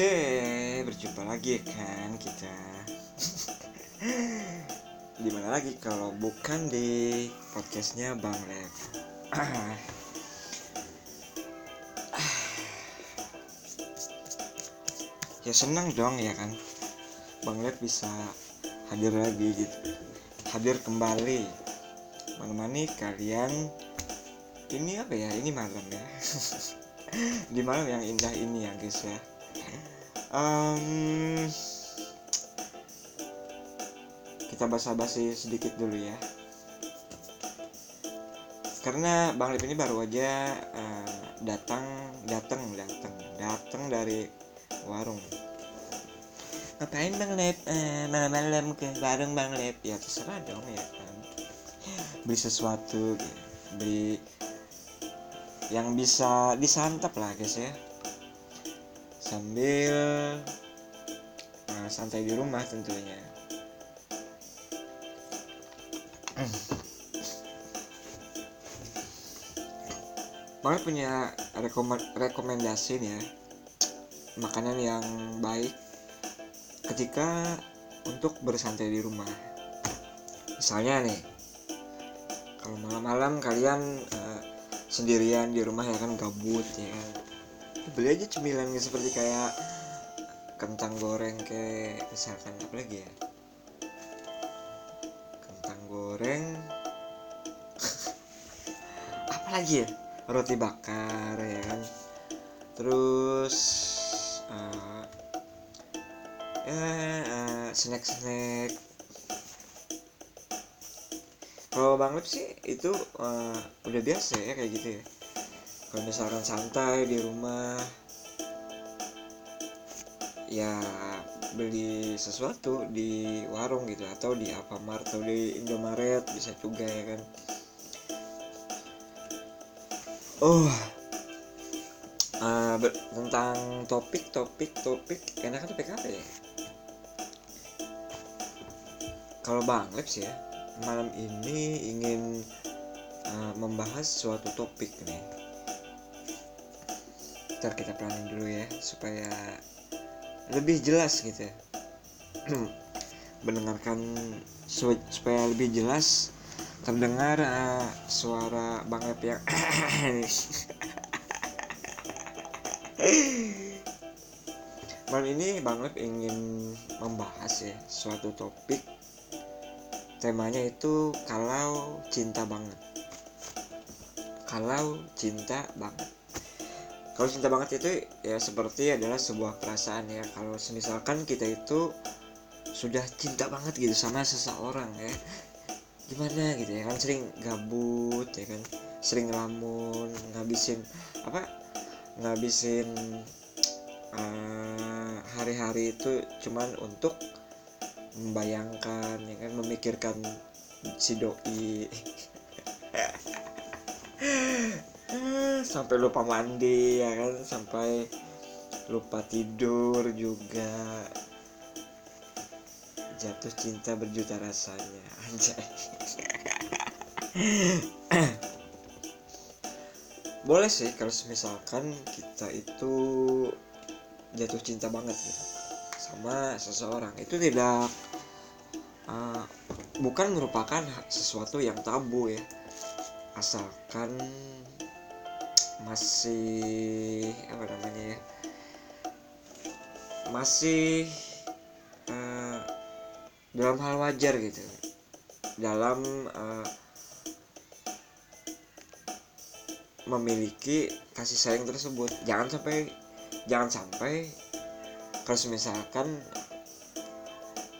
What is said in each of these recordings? Oke, berjumpa lagi kan kita dimana lagi kalau bukan di podcastnya Bang Rev. Ya senang dong ya kan, Bang Rev bisa hadir lagi gitu, hadir kembali menemani kalian. Ini apa ya, ini malam ya, di malam yang indah ini ya guys ya. Kita basa-basi sedikit dulu ya, karena Bang Lip ini baru aja datang dari warung. Ngapain Bang Lip malam-malam ke warung Bang Lip? Ya terserah dong ya kan, beli sesuatu gitu. Beli yang bisa disantap lah guys ya, sambil santai di rumah tentunya. Bang punya rekomendasi nih ya, makanan yang baik ketika untuk bersantai di rumah. Misalnya nih, kalau malam-malam kalian sendirian di rumah ya kan, gabut ya kan, beli aja cemilan seperti kayak kentang goreng kayak misalkan, apa lagi ya, kentang goreng apa lagi ya, roti bakar ya kan, terus snack kalau Bang Lip sih itu udah biasa ya kayak gitu ya. Kalau misalkan santai di rumah, ya beli sesuatu di warung gitu, atau di Alfamart atau di Indomaret bisa juga ya kan. Tentang topik enak kan, topik apa ya? Kalau Bang Lip sih ya malam ini ingin membahas suatu topik nih. Ntar kita planning dulu ya supaya lebih jelas gitu ya. Mendengarkan supaya lebih jelas terdengar suara Bang Lep yang malam ini Bang Lep ingin membahas ya suatu topik, temanya itu kalau cinta banget. Kalau cinta banget itu ya seperti adalah sebuah perasaan ya, kalau misalkan kita itu sudah cinta banget gitu sama seseorang ya, gimana gitu ya kan, sering gabut ya kan, sering ngelamun, ngabisin hari-hari itu cuman untuk membayangkan ya kan, memikirkan si doi sampai lupa mandi ya kan, sampai lupa tidur juga, jatuh cinta berjuta rasanya, anjay. Boleh sih kalau misalkan kita itu jatuh cinta banget gitu sama seseorang, itu tidak bukan merupakan sesuatu yang tabu ya, asalkan masih dalam hal wajar gitu, dalam memiliki kasih sayang tersebut. Jangan sampai kalau misalkan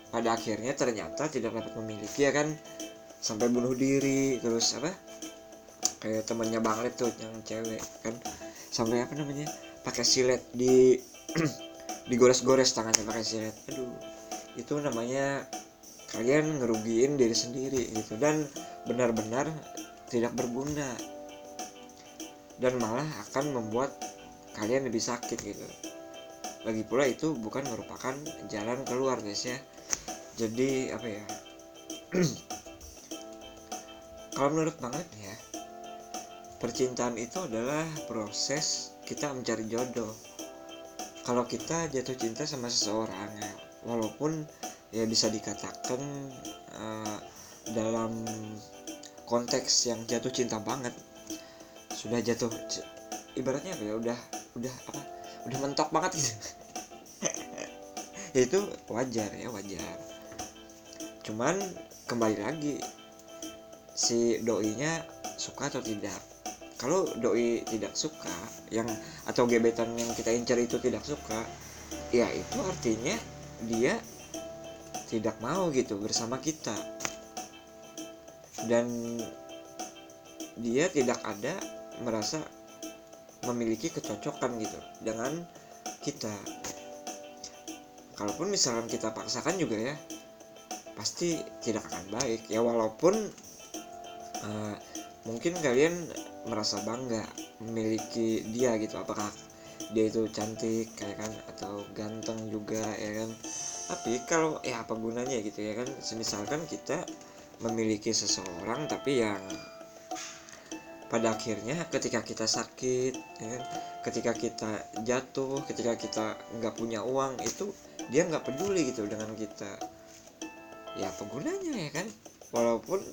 pada akhirnya ternyata tidak dapat memiliki ya kan, sampai bunuh diri, terus apa kayak temannya Bang Lip tuh yang cewek kan, sampai apa namanya, pakai silet digores-gores tangannya pakai silet. Aduh, itu namanya kalian ngerugiin diri sendiri gitu, dan benar-benar tidak berguna, dan malah akan membuat kalian lebih sakit gitu. Lagi pula itu bukan merupakan jalan keluar guys ya. Jadi apa ya, kalau menurut Bang Lip ya, percintaan itu adalah proses kita mencari jodoh. kalau kita jatuh cinta sama seseorang, walaupun ya bisa dikatakan dalam konteks yang jatuh cinta banget, sudah jatuh ibaratnya apa ya, udah mentok banget gitu. Itu wajar. Cuman kembali lagi, si doinya suka atau tidak. Kalau doi tidak suka, yang atau gebetan yang kita incer itu tidak suka, ya itu artinya dia tidak mau gitu bersama kita, dan dia tidak ada merasa memiliki kecocokan gitu dengan kita. Kalaupun misalkan kita paksakan juga ya, pasti tidak akan baik ya, walaupun mungkin kalian merasa bangga memiliki dia gitu, apakah dia itu cantik ya kan, atau ganteng juga ya kan, tapi kalau ya apa gunanya gitu ya kan, misalkan kita memiliki seseorang tapi yang pada akhirnya ketika kita sakit ya kan, ketika kita jatuh, ketika kita nggak punya uang, itu dia nggak peduli gitu dengan kita, ya apa gunanya ya kan. Walaupun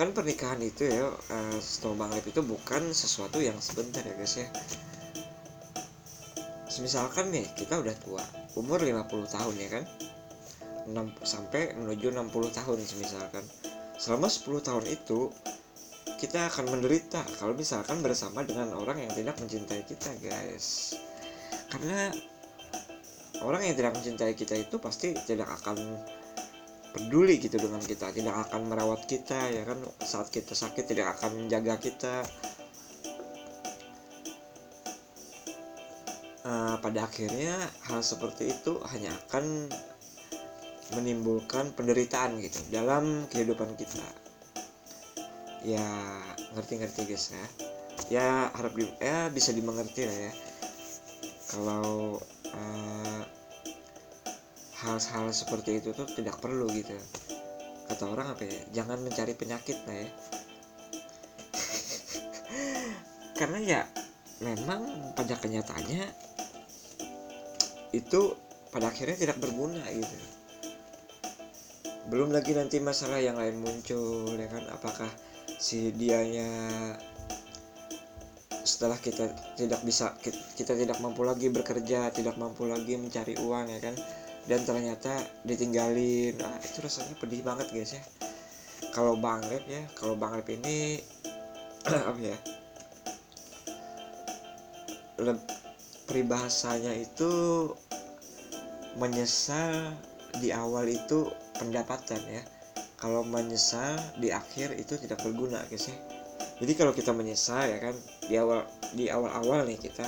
kan pernikahan itu ya, setahu Bang Lep, itu bukan sesuatu yang sebentar ya guys ya. Misalkan nih kita udah tua, umur 50 tahun ya kan, 6, sampai menuju 60 tahun misalkan. Selama 10 tahun itu kita akan menderita kalau misalkan bersama dengan orang yang tidak mencintai kita guys. Karena orang yang tidak mencintai kita itu pasti tidak akan peduli gitu dengan kita, tidak akan merawat kita ya kan, saat kita sakit tidak akan menjaga kita. Pada akhirnya hal seperti itu hanya akan menimbulkan penderitaan gitu dalam kehidupan kita. Ya ngerti-ngerti guys ya. Ya harap bisa dimengerti lah ya. Kalau hal-hal seperti itu tuh tidak perlu gitu. Kata orang apa ya, jangan mencari penyakit lah ya. Karena ya memang pada kenyataannya itu pada akhirnya tidak berguna gitu. Belum lagi nanti masalah yang lain muncul ya kan, apakah si dianya setelah kita tidak mampu lagi bekerja, tidak mampu lagi mencari uang ya kan, dan ternyata ditinggalin. Nah, itu rasanya pedih banget guys ya. Kalau Bang Lep ini apa ya, peribahasanya itu menyesal di awal itu pendapatan ya, kalau menyesal di akhir itu tidak berguna guys ya. Jadi kalau kita menyesal ya kan, di awal nih kita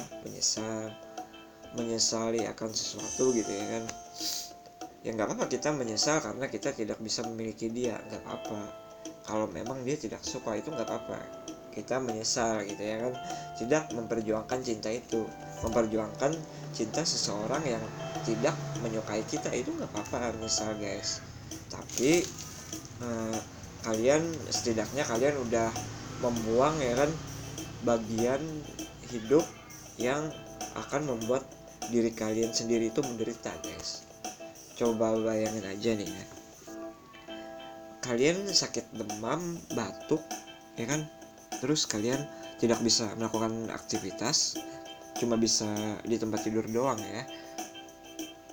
menyesali akan sesuatu gitu ya kan, ya nggak apa-apa kita menyesal karena kita tidak bisa memiliki dia, nggak apa-apa. Kalau memang dia tidak suka itu nggak apa-apa, kita menyesal gitu ya kan, tidak memperjuangkan cinta itu, memperjuangkan cinta seseorang yang tidak menyukai kita itu nggak apa-apa menyesal guys. Tapi kalian setidaknya kalian udah membuang ya kan bagian hidup yang akan membuat diri kalian sendiri itu menderita guys. Coba bayangin aja nih ya, kalian sakit demam, batuk ya kan, terus kalian tidak bisa melakukan aktivitas, cuma bisa di tempat tidur doang ya.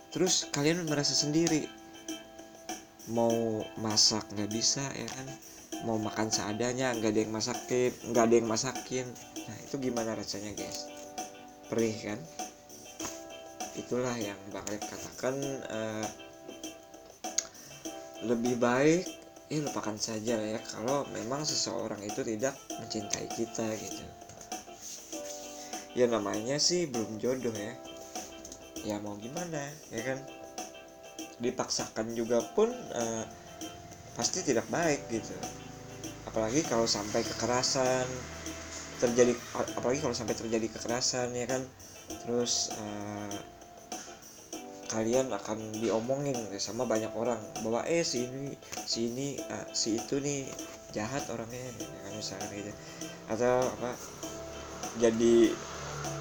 Terus kalian merasa sendiri, mau masak nggak bisa ya kan, mau makan seadanya, nggak ada yang masakin. Nah itu gimana rasanya guys, perih kan? Itulah yang Bang Lep katakan, lebih baik ya lupakan saja ya kalau memang seseorang itu tidak mencintai kita gitu. Ya namanya sih belum jodoh ya, ya mau gimana ya kan, dipaksakan juga pun pasti tidak baik gitu. Apalagi kalau sampai terjadi kekerasan ya kan, terus kalian akan diomongin sama banyak orang bahwa si itu nih jahat orangnya ya kan, misalnya gitu, atau apa, jadi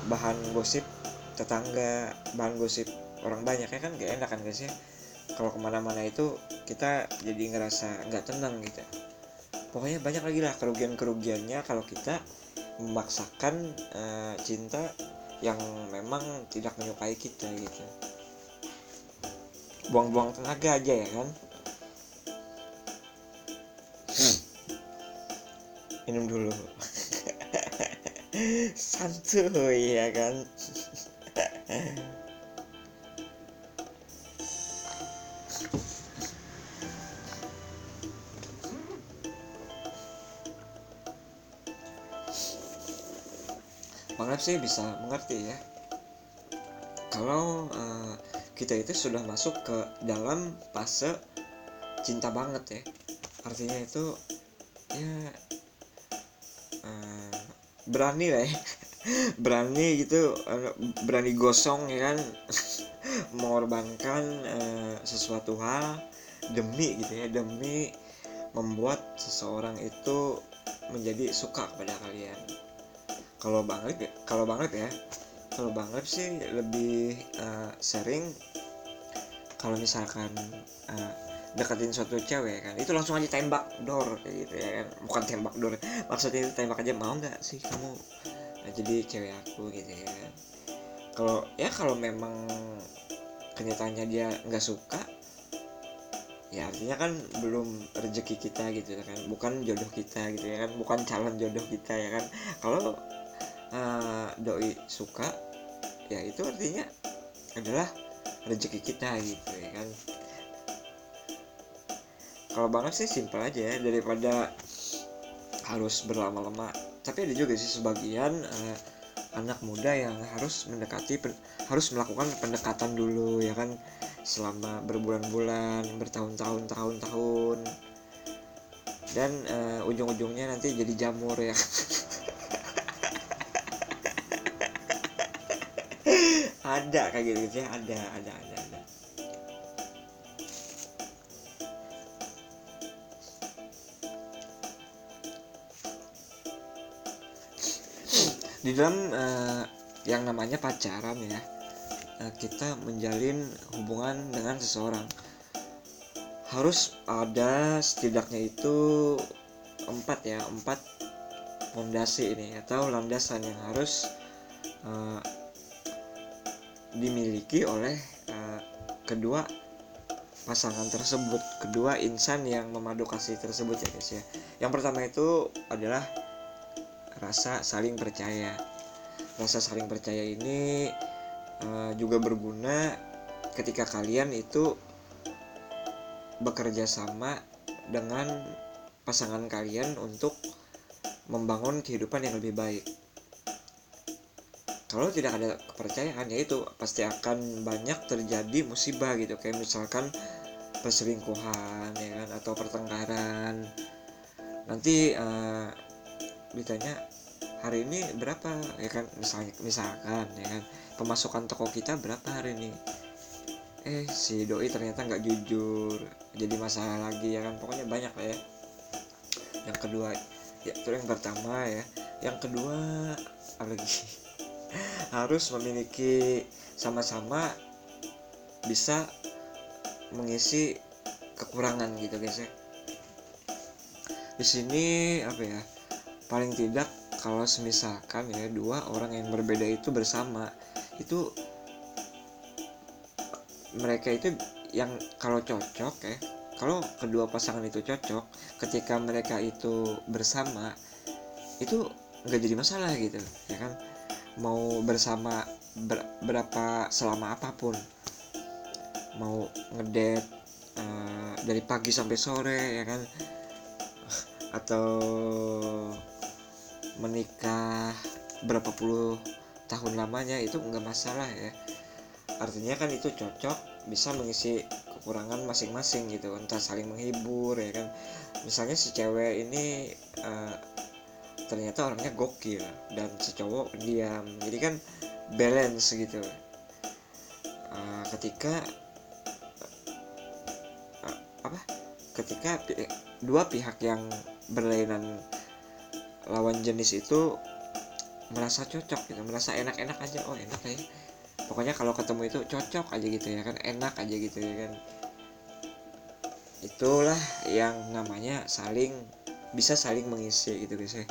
bahan gosip tetangga, bahan gosip orang banyak, ya kan gak enak kan guys ya. Kalau kemana-mana itu kita jadi ngerasa gak tenang gitu. Pokoknya banyak lagi lah kerugian-kerugiannya kalau kita memaksakan cinta yang memang tidak menyukai kita gitu. Buang-buang tenaga aja ya kan. Minum dulu. Santuy ya kan. Mengharap sih bisa mengerti ya kalau kita itu sudah masuk ke dalam fase cinta banget ya, artinya itu ya berani lah ya, berani gitu, berani gosong ya kan, mengorbankan sesuatu hal demi gitu ya, demi membuat seseorang itu menjadi suka kepada kalian. Kalau banget sih lebih sering kalau misalkan deketin suatu cewek kan, itu langsung aja tembak door kayak gitu ya kan, bukan tembak door, maksudnya itu tembak aja, mau nggak sih kamu jadi cewek aku gitu ya kan. Kalau memang kenyataannya dia nggak suka, ya artinya kan belum rezeki kita gitu kan, bukan jodoh kita gitu ya kan, bukan calon jodoh kita ya kan. Kalau doi suka, ya itu artinya adalah rezeki kita gitu ya kan. Kalau banget sih simpel aja ya, daripada harus berlama-lama. Tapi ada juga sih sebagian anak muda yang harus melakukan pendekatan dulu ya kan, selama berbulan-bulan, bertahun-tahun dan ujung-ujungnya nanti jadi jamur ya. Ada kayak gitu ya, ada. Di dalam yang namanya pacaran ya, kita menjalin hubungan dengan seseorang harus ada setidaknya itu 4 fondasi ini atau landasan yang harus dimiliki oleh kedua pasangan tersebut, kedua insan yang memadu kasih tersebut ya guys ya. Yang pertama itu adalah rasa saling percaya. Rasa saling percaya ini juga berguna ketika kalian itu bekerja sama dengan pasangan kalian untuk membangun kehidupan yang lebih baik. Kalau tidak ada kepercayaan, ya itu pasti akan banyak terjadi musibah gitu, kayak misalkan perselingkuhan ya kan, atau pertengkaran. Nanti ditanya hari ini berapa ya kan, misalkan ya kan, pemasukan toko kita berapa hari ini, si doi ternyata nggak jujur, jadi masalah lagi ya kan. Pokoknya banyak lah ya. Yang kedua ya, itu yang pertama ya. Yang kedua apalagi, harus memiliki, sama-sama bisa mengisi kekurangan gitu guys ya. Di sini apa ya, paling tidak kalau misalkan ya dua orang yang berbeda itu bersama, itu mereka itu yang kalau cocok ya, kalau kedua pasangan itu cocok ketika mereka itu bersama, itu nggak jadi masalah gitu ya kan. Mau bersama berapa selama apapun, mau ngedate dari pagi sampai sore ya kan, atau menikah berapa puluh tahun lamanya, itu nggak masalah ya. Artinya kan itu cocok, bisa mengisi kekurangan masing-masing gitu, entah saling menghibur ya kan. Misalnya si cewek ini ternyata orangnya gokil dan si cowok diam, jadi kan balance gitu. Ketika dua pihak yang berlainan lawan jenis itu merasa cocok gitu, merasa enak-enak aja, oh enak ya, pokoknya kalau ketemu itu cocok aja gitu ya kan, enak aja gitu ya kan. Itulah yang namanya saling, bisa saling mengisi gitu guys ya.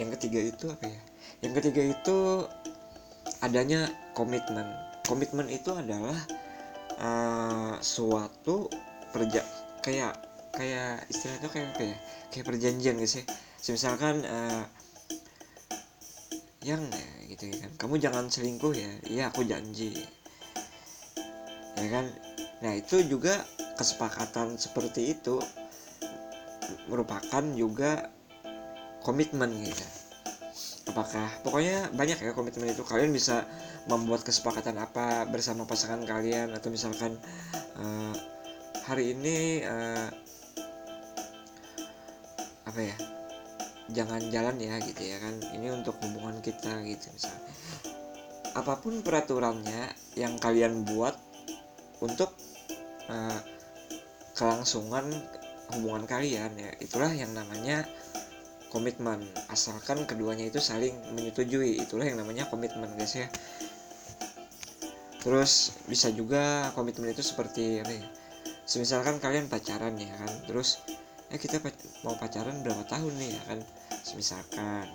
Yang ketiga itu apa ya? Yang ketiga itu adanya komitmen. Komitmen itu adalah suatu kayak istilahnya kayak perjanjian guys ya. Misalkan yang gitu ya kan, kamu jangan selingkuh ya, iya aku janji ya kan. Nah itu juga kesepakatan seperti itu merupakan juga komitmen gitu. Apakah, pokoknya banyak ya komitmen itu, kalian bisa membuat kesepakatan apa bersama pasangan kalian, atau misalkan hari ini apa ya, jangan jalan ya gitu ya kan, ini untuk hubungan kita gitu misalnya. Apapun peraturannya yang kalian buat untuk kelangsungan hubungan kalian ya, itulah yang namanya komitmen. Asalkan keduanya itu saling menyetujui, itulah yang namanya komitmen guys ya. Terus bisa juga komitmen itu seperti apa ya, misalkan kalian pacaran ya kan, terus kita mau pacaran berapa tahun nih ya kan, misalkan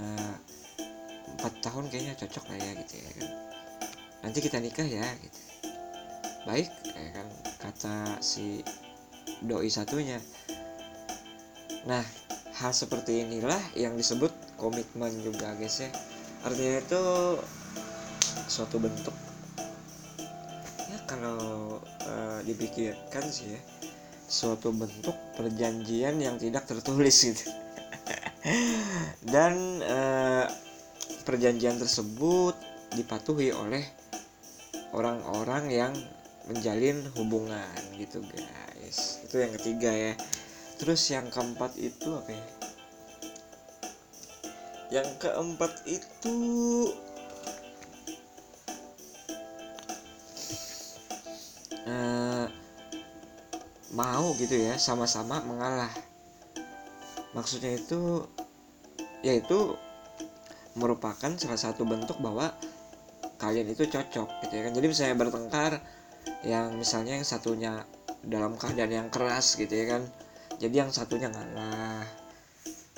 4 tahun kayaknya cocok lah ya gitu ya kan, nanti kita nikah ya gitu. Baik ya kan, kata si doi satunya. Nah hal seperti inilah yang disebut komitmen juga guys ya, artinya itu suatu bentuk ya, kalau dipikirkan sih ya, suatu bentuk perjanjian yang tidak tertulis gitu. Dan perjanjian tersebut dipatuhi oleh orang-orang yang menjalin hubungan gitu guys. Itu yang ketiga ya. Terus yang keempat itu apa ya? Yang keempat itu mau gitu ya, sama-sama mengalah. Maksudnya itu yaitu merupakan salah satu bentuk bahwa kalian itu cocok gitu ya kan. Jadi misalnya bertengkar, yang misalnya yang satunya dalam keadaan yang keras gitu ya kan, jadi yang satunya ngalah.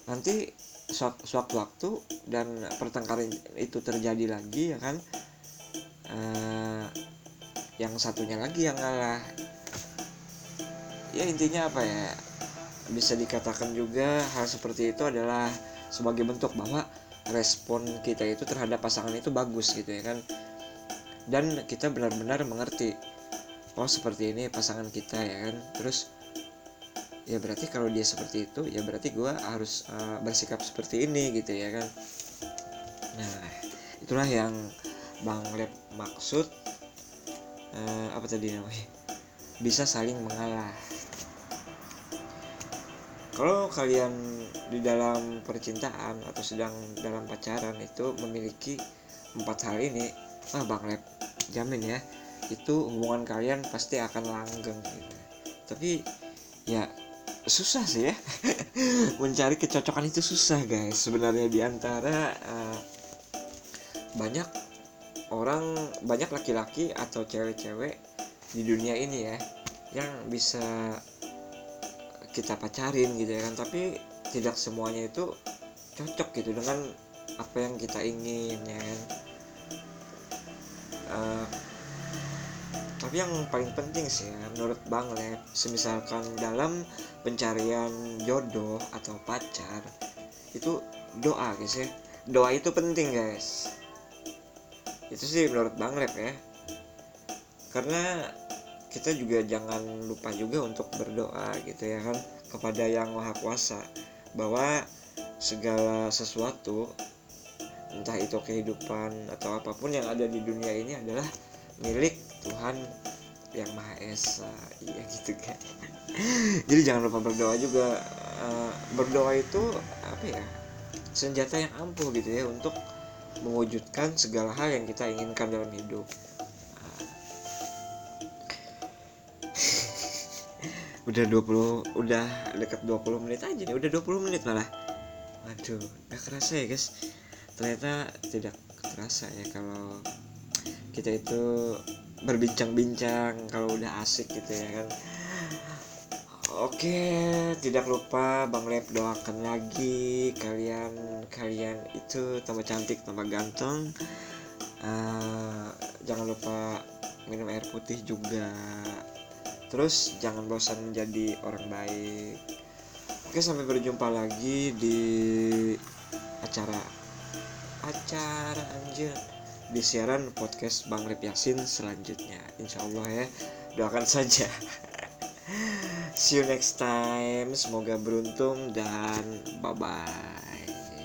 Nanti suatu waktu dan pertengkaran itu terjadi lagi ya kan, yang satunya lagi yang ngalah. Ya intinya apa ya, bisa dikatakan juga hal seperti itu adalah sebagai bentuk bahwa respon kita itu terhadap pasangan itu bagus gitu ya kan, dan kita benar-benar mengerti, oh seperti ini pasangan kita ya kan. Terus ya berarti kalau dia seperti itu ya berarti gue harus bersikap seperti ini gitu ya kan. Nah itulah yang Bang Lep maksud apa tadi namanya, bisa saling mengalah. Kalau kalian di dalam percintaan atau sedang dalam pacaran itu memiliki 4 hal ini, Bang Lep jamin ya itu hubungan kalian pasti akan langgeng gitu. Tapi ya susah sih ya mencari kecocokan itu susah guys sebenarnya. Diantara banyak orang, banyak laki-laki atau cewek-cewek di dunia ini ya yang bisa kita pacarin gitu ya kan, tapi tidak semuanya itu cocok gitu dengan apa yang kita ingin ya kan. Tapi yang paling penting sih ya, menurut Bang Lep, semisalkan dalam pencarian jodoh atau pacar itu doa guys ya, doa itu penting guys. Itu sih menurut Bang Lep ya, karena kita juga jangan lupa juga untuk berdoa gitu ya kan kepada Yang Maha Kuasa, bahwa segala sesuatu entah itu kehidupan atau apapun yang ada di dunia ini adalah milik Tuhan Yang Maha Esa, ya gitu kan. Jadi jangan lupa berdoa juga. Berdoa itu apa ya, senjata yang ampuh gitu ya untuk mewujudkan segala hal yang kita inginkan dalam hidup. Udah 20, udah dekat 20 menit aja nih, udah 20 menit malah. Aduh, gak kerasa ya guys. Ternyata tidak kerasa ya kalau kita itu berbincang-bincang kalau udah asik gitu ya kan. Oke, tidak lupa Bang Lep doakan lagi kalian itu tambah cantik, tambah ganteng. Jangan lupa minum air putih juga. Terus jangan bosan menjadi orang baik. Oke, sampai berjumpa lagi di acara anjir, di siaran podcast Bang Lep Yasin selanjutnya. Insyaallah ya, doakan saja. See you next time. Semoga beruntung dan bye-bye.